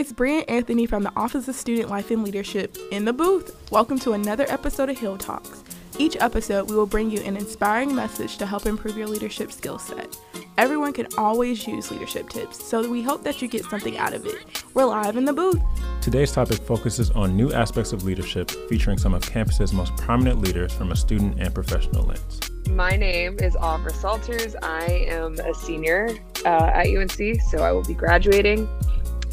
It's Brian Anthony from the Office of Student Life and Leadership in the booth. Welcome to another episode of Hill Talks. Each episode, we will bring you an inspiring message to help improve your leadership skill set. Everyone can always use leadership tips, so we hope that you get something out of it. We're live in the booth. Today's topic focuses on new aspects of leadership, featuring some of campus's most prominent leaders from a student and professional lens. My name is Aubrey Salters. I am a senior at UNC, so I will be graduating.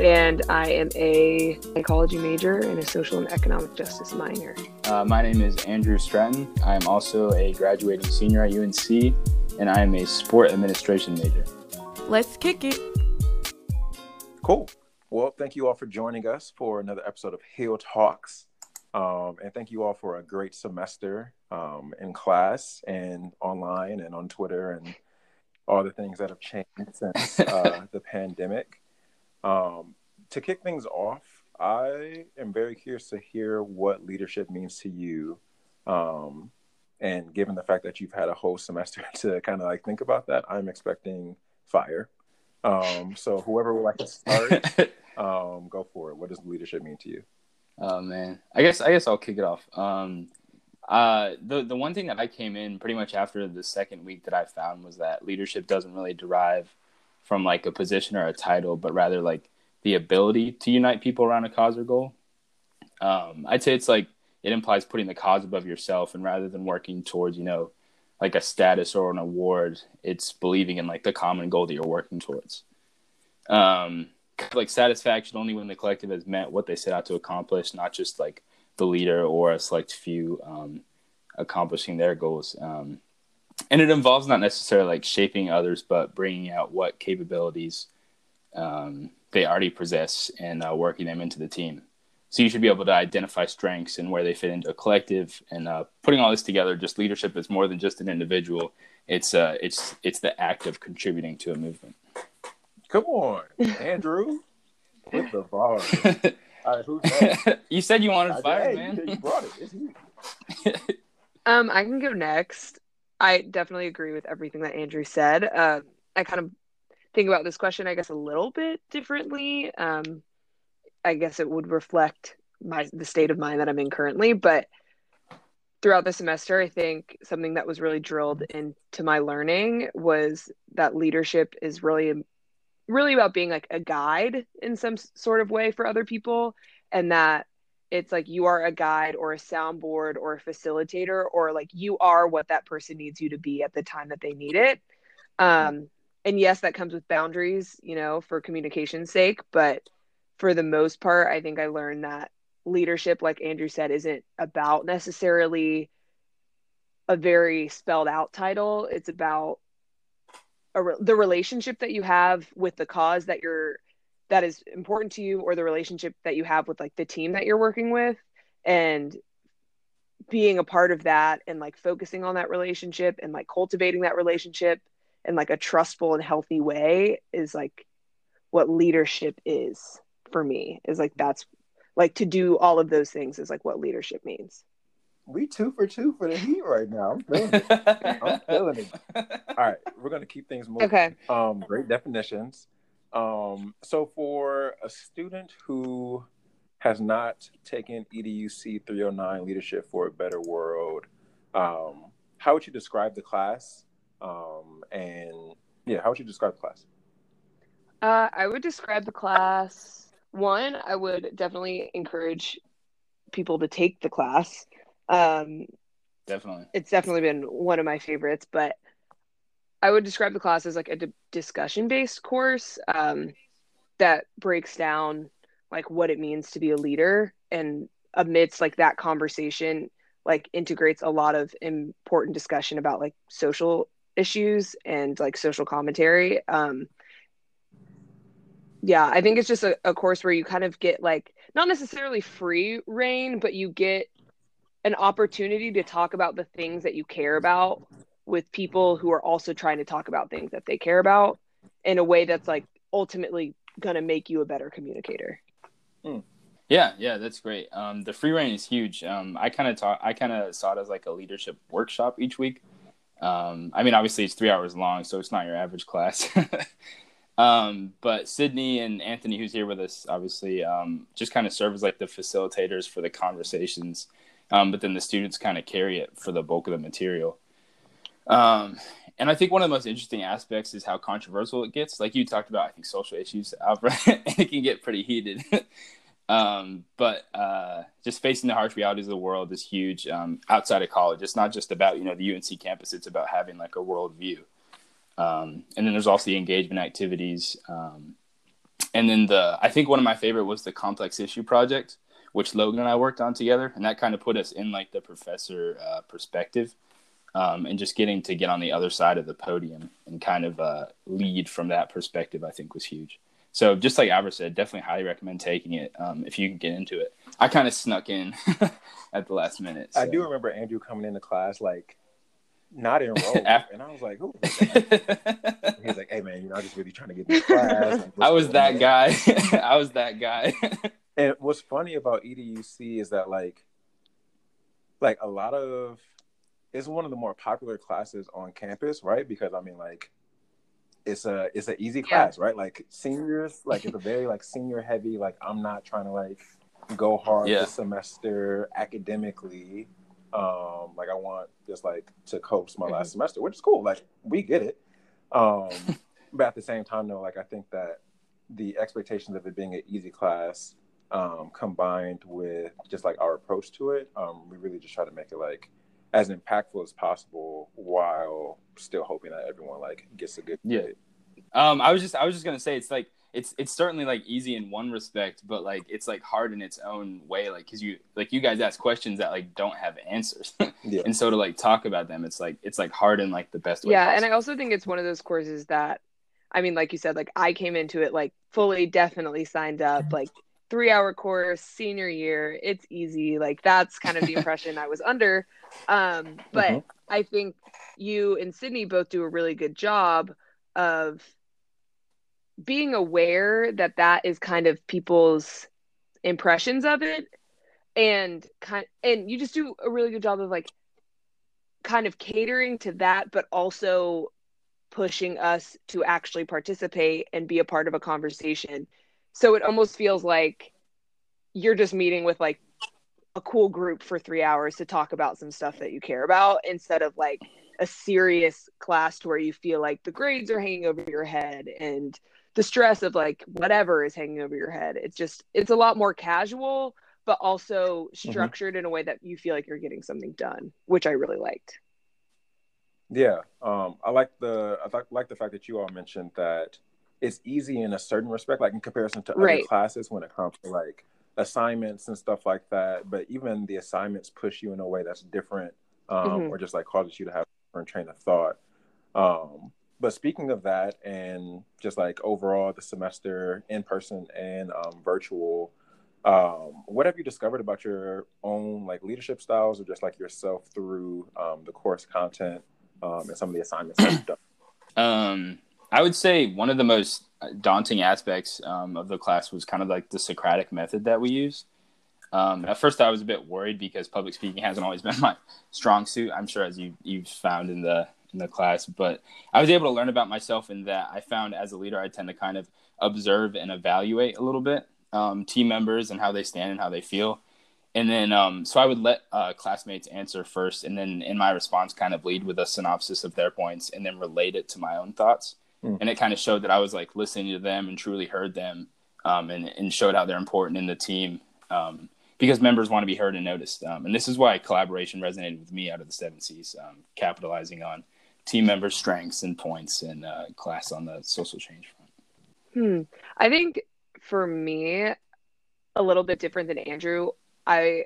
And I am a psychology major and a social and economic justice minor. My name is Andrew Stratton. I am also a graduating senior at UNC, and I am a sport administration major. Let's kick it. Cool. Well, thank you all for joining us for another episode of Hill Talks. And thank you all for a great semester in class and online and on Twitter and all the things that have changed since the pandemic. To kick things off, I am very curious to hear what leadership means to you. And given the fact that you've had a whole semester to kind of like think about that, I'm expecting fire. So whoever would like to start, go for it. What does leadership mean to you? Oh man, I guess I'll kick it off. The one thing that I came in pretty much after the second week that I found was that leadership doesn't really derive from like a position or a title, but rather like the ability to unite people around a cause or goal. I'd say it's like, it implies putting the cause above yourself, and rather than working towards, you know, like a status or an award, it's believing in like the common goal that you're working towards. Like satisfaction only when the collective has met what they set out to accomplish, not just like the leader or a select few accomplishing their goals. And it involves not necessarily like shaping others, but bringing out what capabilities they already possess and working them into the team. So you should be able to identify strengths and where they fit into a collective. And putting all this together, just leadership is more than just an individual. It's the act of contributing to a movement. Come on, Andrew, with the bar. All right, who's next? You said you wanted fire, man. You brought it. It's you. I can go next. I definitely agree with everything that Andrew said. I kind of think about this question, I guess, a little bit differently. I guess it would reflect the state of mind that I'm in currently. But throughout the semester, I think something that was really drilled into my learning was that leadership is really about being like a guide in some sort of way for other people, and that it's like you are a guide or a soundboard or a facilitator, or like you are what that person needs you to be at the time that they need it. And yes, that comes with boundaries, you know, for communication's sake. But for the most part, I think I learned that leadership, like Andrew said, isn't about necessarily a very spelled out title. It's about the relationship that you have with the cause that you're that is important to you, or the relationship that you have with like the team that you're working with, and being a part of that and like focusing on that relationship and like cultivating that relationship in like a trustful and healthy way is like what leadership is for me, is like, that's like to do all of those things is like what leadership means. We 2 for 2 for the heat right now. I'm feeling it. All right. We're going to keep things moving. Okay. Great definitions. So for a student who has not taken EDUC 309 Leadership for a Better World, how would you describe the class? How would you describe the class? I would describe the class, one, I would definitely encourage people to take the class. Definitely. It's definitely been one of my favorites, but I would describe the class as like a discussion-based course that breaks down like what it means to be a leader, and amidst like that conversation, like integrates a lot of important discussion about like social issues and like social commentary. I think it's just a course where you kind of get like, not necessarily free reign, but you get an opportunity to talk about the things that you care about with people who are also trying to talk about things that they care about in a way that's like ultimately going to make you a better communicator. Yeah, that's great. The free reign is huge. I kind of saw it as like a leadership workshop each week. I mean, obviously it's 3 hours long, so it's not your average class. But Sydney and Anthony, who's here with us, obviously, just kind of serve as like the facilitators for the conversations. But then the students kind of carry it for the bulk of the material. And I think one of the most interesting aspects is how controversial it gets. Like you talked about, I think social issues, Alfred, it can get pretty heated. But just facing the harsh realities of the world is huge outside of college. It's not just about, the UNC campus. It's about having like a world view. And then there's also the engagement activities. And then I think one of my favorite was the complex issue project, which Logan and I worked on together. And that kind of put us in like the professor perspective, and just getting to get on the other side of the podium and kind of lead from that perspective, I think was huge. So just like Albert said, definitely highly recommend taking it if you can get into it. I kind of snuck in at the last minute. So. I do remember Andrew coming into class, like, not enrolled, and I was like, "Who?" He was like, "Hey man, I'm just really trying to get this class." Like, I was that guy. And what's funny about EDUC is that like a lot of it's one of the more popular classes on campus, right? Because I mean, like, it's an easy class, right? Like seniors, like it's a very like senior heavy. Like I'm not trying to like go hard this semester academically. Like I want just like to coast my last semester, which is cool. Like we get it. But at the same time though, like I think that the expectations of it being an easy class, combined with just like our approach to it, we really just try to make it like as impactful as possible while still hoping that everyone like gets a good fit. I was just gonna say, it's like, It's certainly like easy in one respect, but like it's like hard in its own way, like because you guys ask questions that like don't have answers, and so to like talk about them, it's like hard in like the best way. Yeah, possible. And I also think it's one of those courses that, I mean, like you said, like I came into it like fully, definitely signed up, like 3-hour course, senior year, it's easy, like that's kind of the impression I was under. But I think you and Sydney both do a really good job of being aware that is kind of people's impressions of it, and you just do a really good job of like kind of catering to that, but also pushing us to actually participate and be a part of a conversation. So it almost feels like you're just meeting with like a cool group for 3 hours to talk about some stuff that you care about, instead of like a serious class to where you feel like the grades are hanging over your head and the stress of like whatever is hanging over your head. It's a lot more casual, but also structured in a way that you feel like you're getting something done, which I really liked. Yeah. I like the fact that you all mentioned that it's easy in a certain respect, like in comparison to other classes when it comes to like assignments and stuff like that. But even the assignments push you in a way that's different, or just like causes you to have a different train of thought. But speaking of that, and just like overall the semester in person and virtual, what have you discovered about your own like leadership styles, or just like yourself through the course content and some of the assignments that you've done? I would say one of the most daunting aspects of the class was kind of like the Socratic method that we use. At first I was a bit worried because public speaking hasn't always been my strong suit, I'm sure, as you've found in the class, but I was able to learn about myself in that I found as a leader, I tend to kind of observe and evaluate a little bit, team members and how they stand and how they feel. And then, so I would let classmates answer first, and then in my response kind of lead with a synopsis of their points and then relate it to my own thoughts. And it kind of showed that I was like listening to them and truly heard them, and showed how they're important in the team, because members want to be heard and noticed. And this is why collaboration resonated with me out of the 7 C's, capitalizing on team member strengths and points, and class on the social change front. I think for me, a little bit different than Andrew, I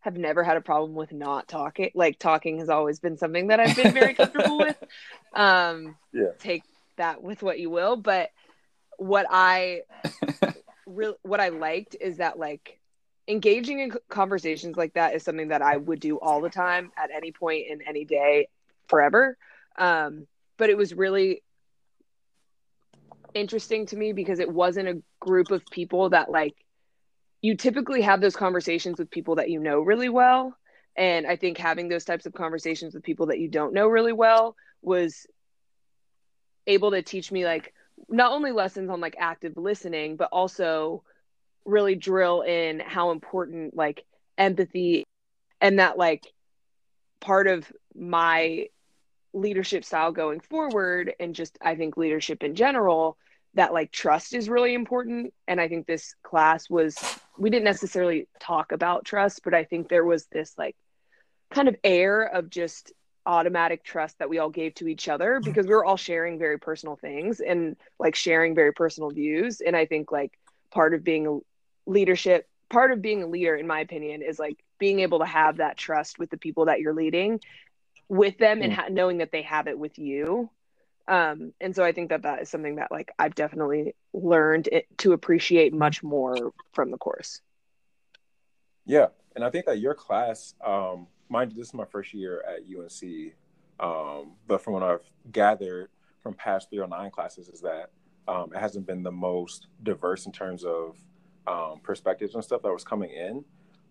have never had a problem with not talking. Like talking has always been something that I've been very comfortable with. Take that with what you will. But what I liked is that like engaging in conversations like that is something that I would do all the time at any point in any day forever. But it was really interesting to me because it wasn't a group of people that like you typically have those conversations with people that you know really well. And I think having those types of conversations with people that you don't know really well was able to teach me like, not only lessons on like active listening, but also really drill in how important like empathy and that like part of my leadership style going forward, and just I think leadership in general, that like trust is really important. And I think this class was, we didn't necessarily talk about trust, but I think there was this like kind of air of just automatic trust that we all gave to each other, because we were all sharing very personal things and like sharing very personal views. And I think like part of being a leader, in my opinion, is like being able to have that trust with the people that you're leading with them and knowing that they have it with you. And so I think that that is something that like I've definitely learned to appreciate much more from the course. Yeah. And I think that your class, mind you, this is my first year at UNC. But from what I've gathered from past 309 classes is that it hasn't been the most diverse in terms of perspectives and stuff that was coming in.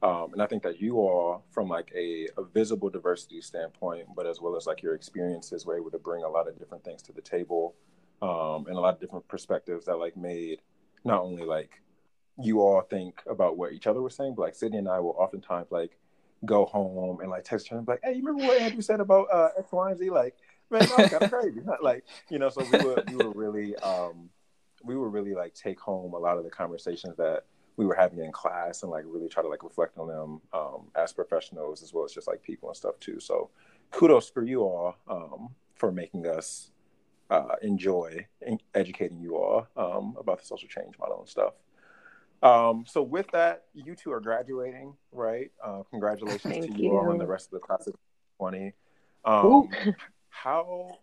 And I think that you all, from like a visible diversity standpoint, but as well as like your experiences, were able to bring a lot of different things to the table, and a lot of different perspectives that like made not only like you all think about what each other was saying, but like Sydney and I will oftentimes like go home and like text her and be like, hey, you remember what Andrew said about X, Y, and Z? Like, man, that's kind of crazy. Like, you know, so we were really like take home a lot of the conversations that we were having in class and like really try to like reflect on them as professionals, as well as just like people and stuff too. So kudos for you all for making us enjoy educating you all about the social change model and stuff. So with that, you two are graduating, right? Congratulations to you all and the rest of the class of 20. How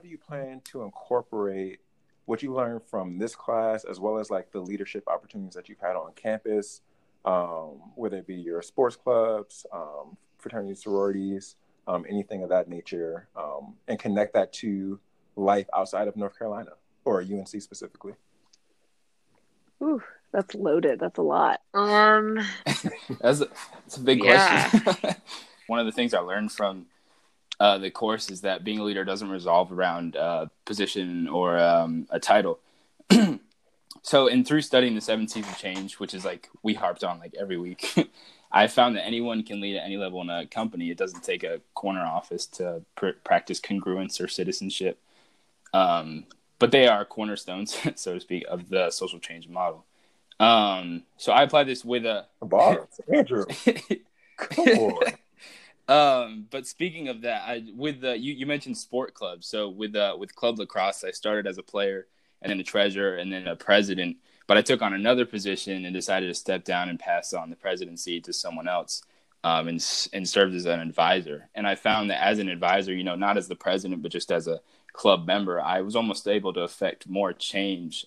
do you plan to incorporate what you learned from this class, as well as like the leadership opportunities that you've had on campus, whether it be your sports clubs, fraternities, sororities, anything of that nature, and connect that to life outside of North Carolina or UNC specifically? Ooh, that's loaded. That's a lot. That's a big question. One of the things I learned from the course is that being a leader doesn't resolve around position or a title. So, and through studying the 7 C's of Change, which is like we harped on like every week, I found that anyone can lead at any level in a company. It doesn't take a corner office to practice congruence or citizenship. But they are cornerstones, so to speak, of the social change model. So I applied this with a bar, Andrew. Come on. But speaking of that, you mentioned sport clubs. So with Club Lacrosse, I started as a player and then a treasurer and then a president, but I took on another position and decided to step down and pass on the presidency to someone else, and served as an advisor. And I found that as an advisor, you know, not as the president, but just as a club member, I was almost able to affect more change,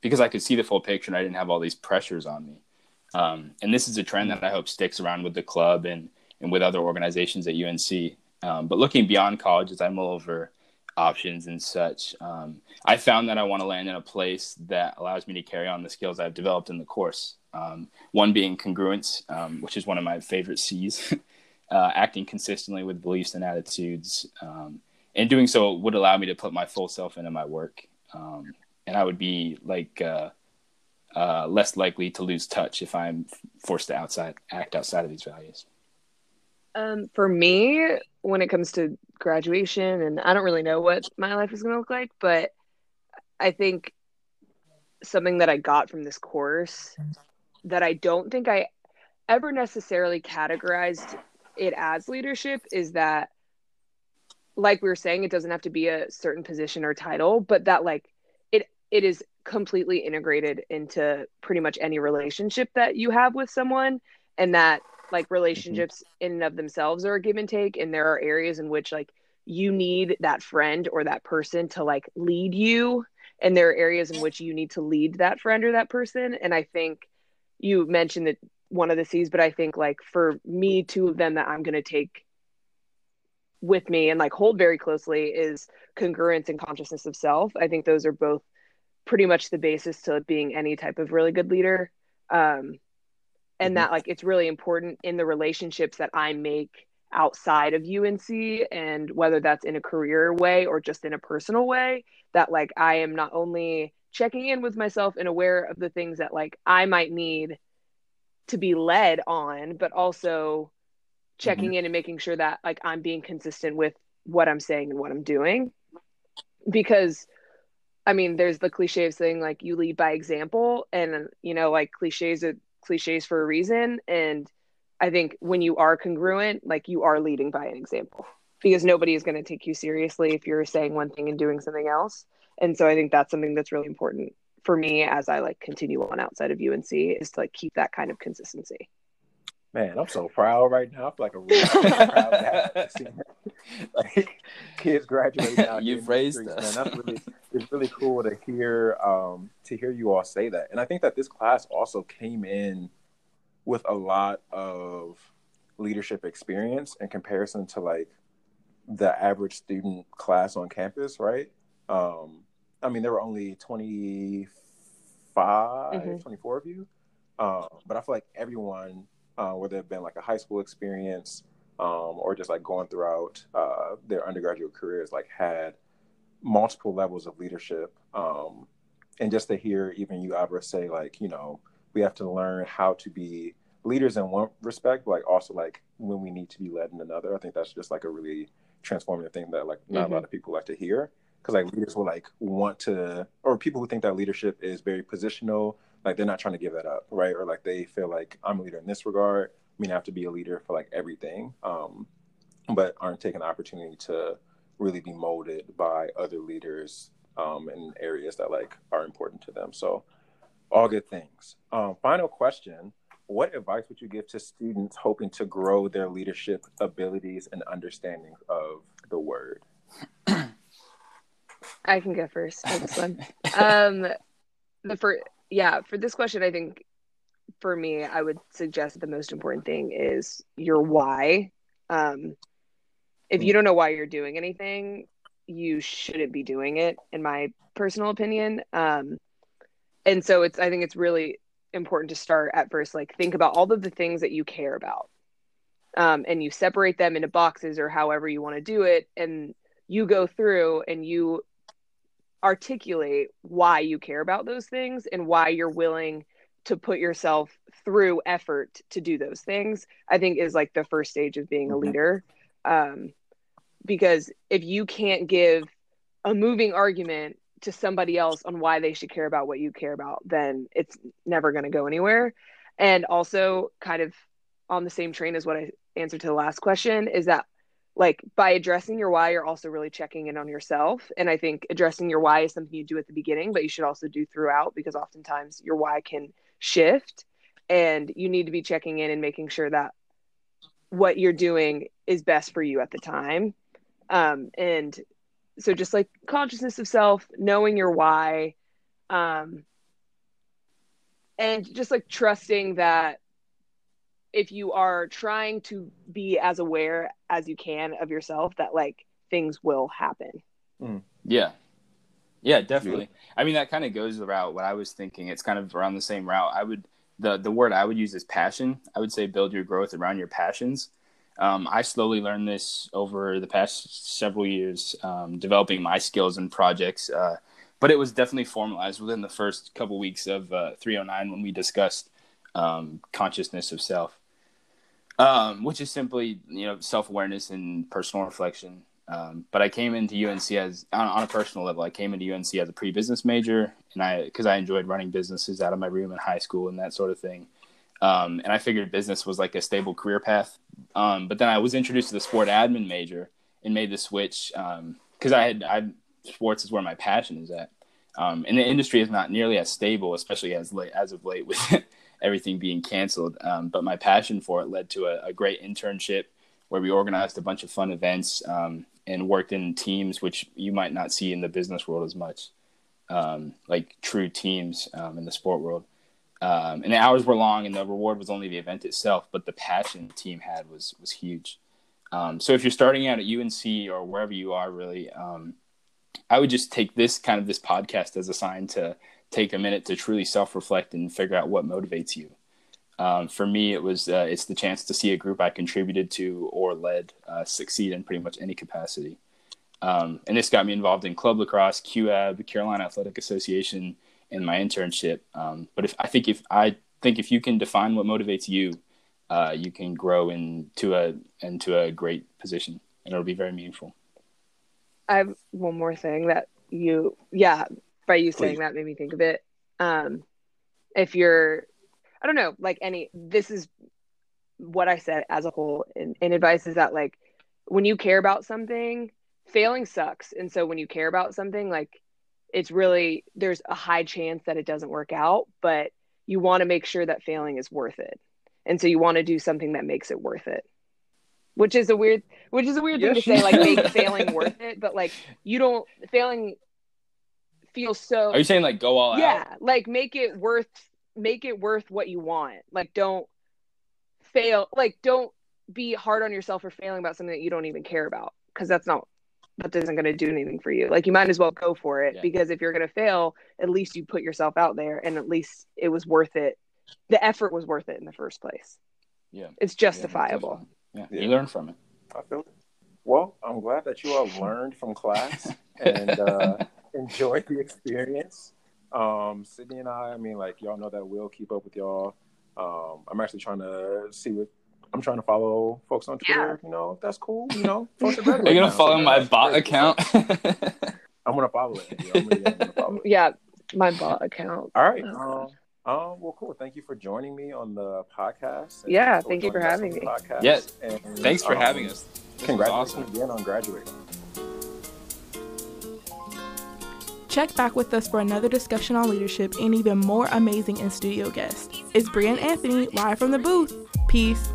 because I could see the full picture and I didn't have all these pressures on me. And this is a trend that I hope sticks around with the club and with other organizations at UNC. But looking beyond college as I mull over options and such, I found that I want to land in a place that allows me to carry on the skills I've developed in the course. One being congruence, which is one of my favorite C's, acting consistently with beliefs and attitudes. And doing so would allow me to put my full self into my work. And I would be like less likely to lose touch if I'm forced to act outside of these values. For me, when it comes to graduation, and I don't really know what my life is going to look like, but I think something that I got from this course that I don't think I ever necessarily categorized it as leadership is that, like we were saying, it doesn't have to be a certain position or title, but that like it is completely integrated into pretty much any relationship that you have with someone, and that like relationships in and of themselves are a give and take. And there are areas in which like you need that friend or that person to like lead you. And there are areas in which you need to lead that friend or that person. And I think you mentioned that one of the C's, but I think like for me, two of them that I'm going to take with me and like hold very closely is congruence and consciousness of self. I think those are both pretty much the basis to being any type of really good leader. And that like it's really important in the relationships that I make outside of UNC, and whether that's in a career way or just in a personal way, that like I am not only checking in with myself and aware of the things that like I might need to be led on, but also checking in and making sure that like I'm being consistent with what I'm saying and what I'm doing. Because I mean, there's the cliche of saying like you lead by example, and you know, like cliches are cliches for a reason. And I think when you are congruent, like you are leading by an example, because nobody is going to take you seriously if you're saying one thing and doing something else. And so I think that's something that's really important for me as I like continue on outside of UNC, is to like keep that kind of consistency. Man, I'm so proud right now. I feel like a real proud like kids graduating out. You've raised us. Man, that's really, it's really cool to hear you all say that. And I think that this class also came in with a lot of leadership experience in comparison to like the average student class on campus, right? I mean, there were only 24 of you, but I feel like everyone, whether it had been like a high school experience or just like going throughout their undergraduate careers, like had multiple levels of leadership. And just to hear even you, Abra, say like, you know, we have to learn how to be leaders in one respect, but like also like when we need to be led in another. I think that's just like a really transformative thing that like not a lot of people like to hear, because like leaders will like want to, or people who think that leadership is very positional, like they're not trying to give that up, right? Or like they feel like I'm a leader in this regard, I mean I have to be a leader for like everything, but aren't taking the opportunity to really be molded by other leaders in areas that like are important to them. So all good things. Final question. What advice would you give to students hoping to grow their leadership abilities and understanding of the word? I can go first. Next one. For this question, I think for me, I would suggest the most important thing is your why. If you don't know why you're doing anything, you shouldn't be doing it, in my personal opinion. And so I think it's really important to start at first, like think about all of the things that you care about, and you separate them into boxes or however you want to do it. And you go through and you articulate why you care about those things and why you're willing to put yourself through effort to do those things, I think is like the first stage of being a leader. Because if you can't give a moving argument to somebody else on why they should care about what you care about, then it's never going to go anywhere. And also kind of on the same train as what I answered to the last question, is that like by addressing your why, you're also really checking in on yourself. And I think addressing your why is something you do at the beginning, but you should also do throughout, because oftentimes your why can shift and you need to be checking in and making sure that what you're doing is best for you at the time. So just like consciousness of self, knowing your why, and just like trusting that if you are trying to be as aware as you can of yourself, that like things will happen. Yeah, definitely. I mean, that kind of goes around what I was thinking. It's kind of around the same route. The word I would use is passion. I would say build your growth around your passions. I slowly learned this over the past several years, developing my skills and projects. But it was definitely formalized within the first couple weeks of 309 when we discussed consciousness of self, which is simply, you know, self-awareness and personal reflection. But I came into UNC on a personal level. I came into UNC as a pre-business major, and because I enjoyed running businesses out of my room in high school and that sort of thing. And I figured business was like a stable career path. But then I was introduced to the sport admin major and made the switch because sports is where my passion is at. And the industry is not nearly as stable, especially as of late with everything being canceled. But my passion for it led to a great internship where we organized a bunch of fun events and worked in teams, which you might not see in the business world as much, like true teams in the sport world. And the hours were long and the reward was only the event itself, but the passion the team had was huge. So if you're starting out at UNC or wherever you are, really, I would just take this podcast as a sign to take a minute to truly self-reflect and figure out what motivates you. For me, it was it's the chance to see a group I contributed to or led succeed in pretty much any capacity. And this got me involved in club lacrosse, QAB, Carolina Athletic Association, and my internship. But I think if you can define what motivates you, you can grow into a great position, and it'll be very meaningful. I have one more thing that by you saying that made me think of it. If you're, I don't know, like this is what I said as a whole in advice is that, like, when you care about something, failing sucks. And so when you care about something, like, it's really, there's a high chance that it doesn't work out, but you want to make sure that failing is worth it. And so you want to do something that makes it worth it, which is a weird thing to say, like, make failing worth it, but like failing feels so. Are you saying like go all out? Yeah. Like make it worth what you want. Like, don't fail. Like, don't be hard on yourself for failing about something that you don't even care about. Cause that isn't going to do anything for you. Like, you might as well go for it, because if you're going to fail, at least you put yourself out there, and at least it was worth it. The effort was worth it in the first place. Yeah. It's justifiable. Yeah. You learn from it. I feel it. Well, I'm glad that you all learned from class and enjoyed the experience. Sydney and I mean, like, y'all know that we'll keep up with y'all. I'm actually trying to see what I'm trying to follow folks on Twitter, you know, if that's cool, you know. You're going to follow my bot account? I'm going to follow it. Yeah, my bot account. All right. Well, cool. Thank you for joining me on the podcast. Yeah, thank you for having me. Yes, yeah. Thanks for having us. Congratulations again on graduating. Check back with us for another discussion on leadership and even more amazing in-studio guests. It's Brian Anthony, live from the booth. Peace.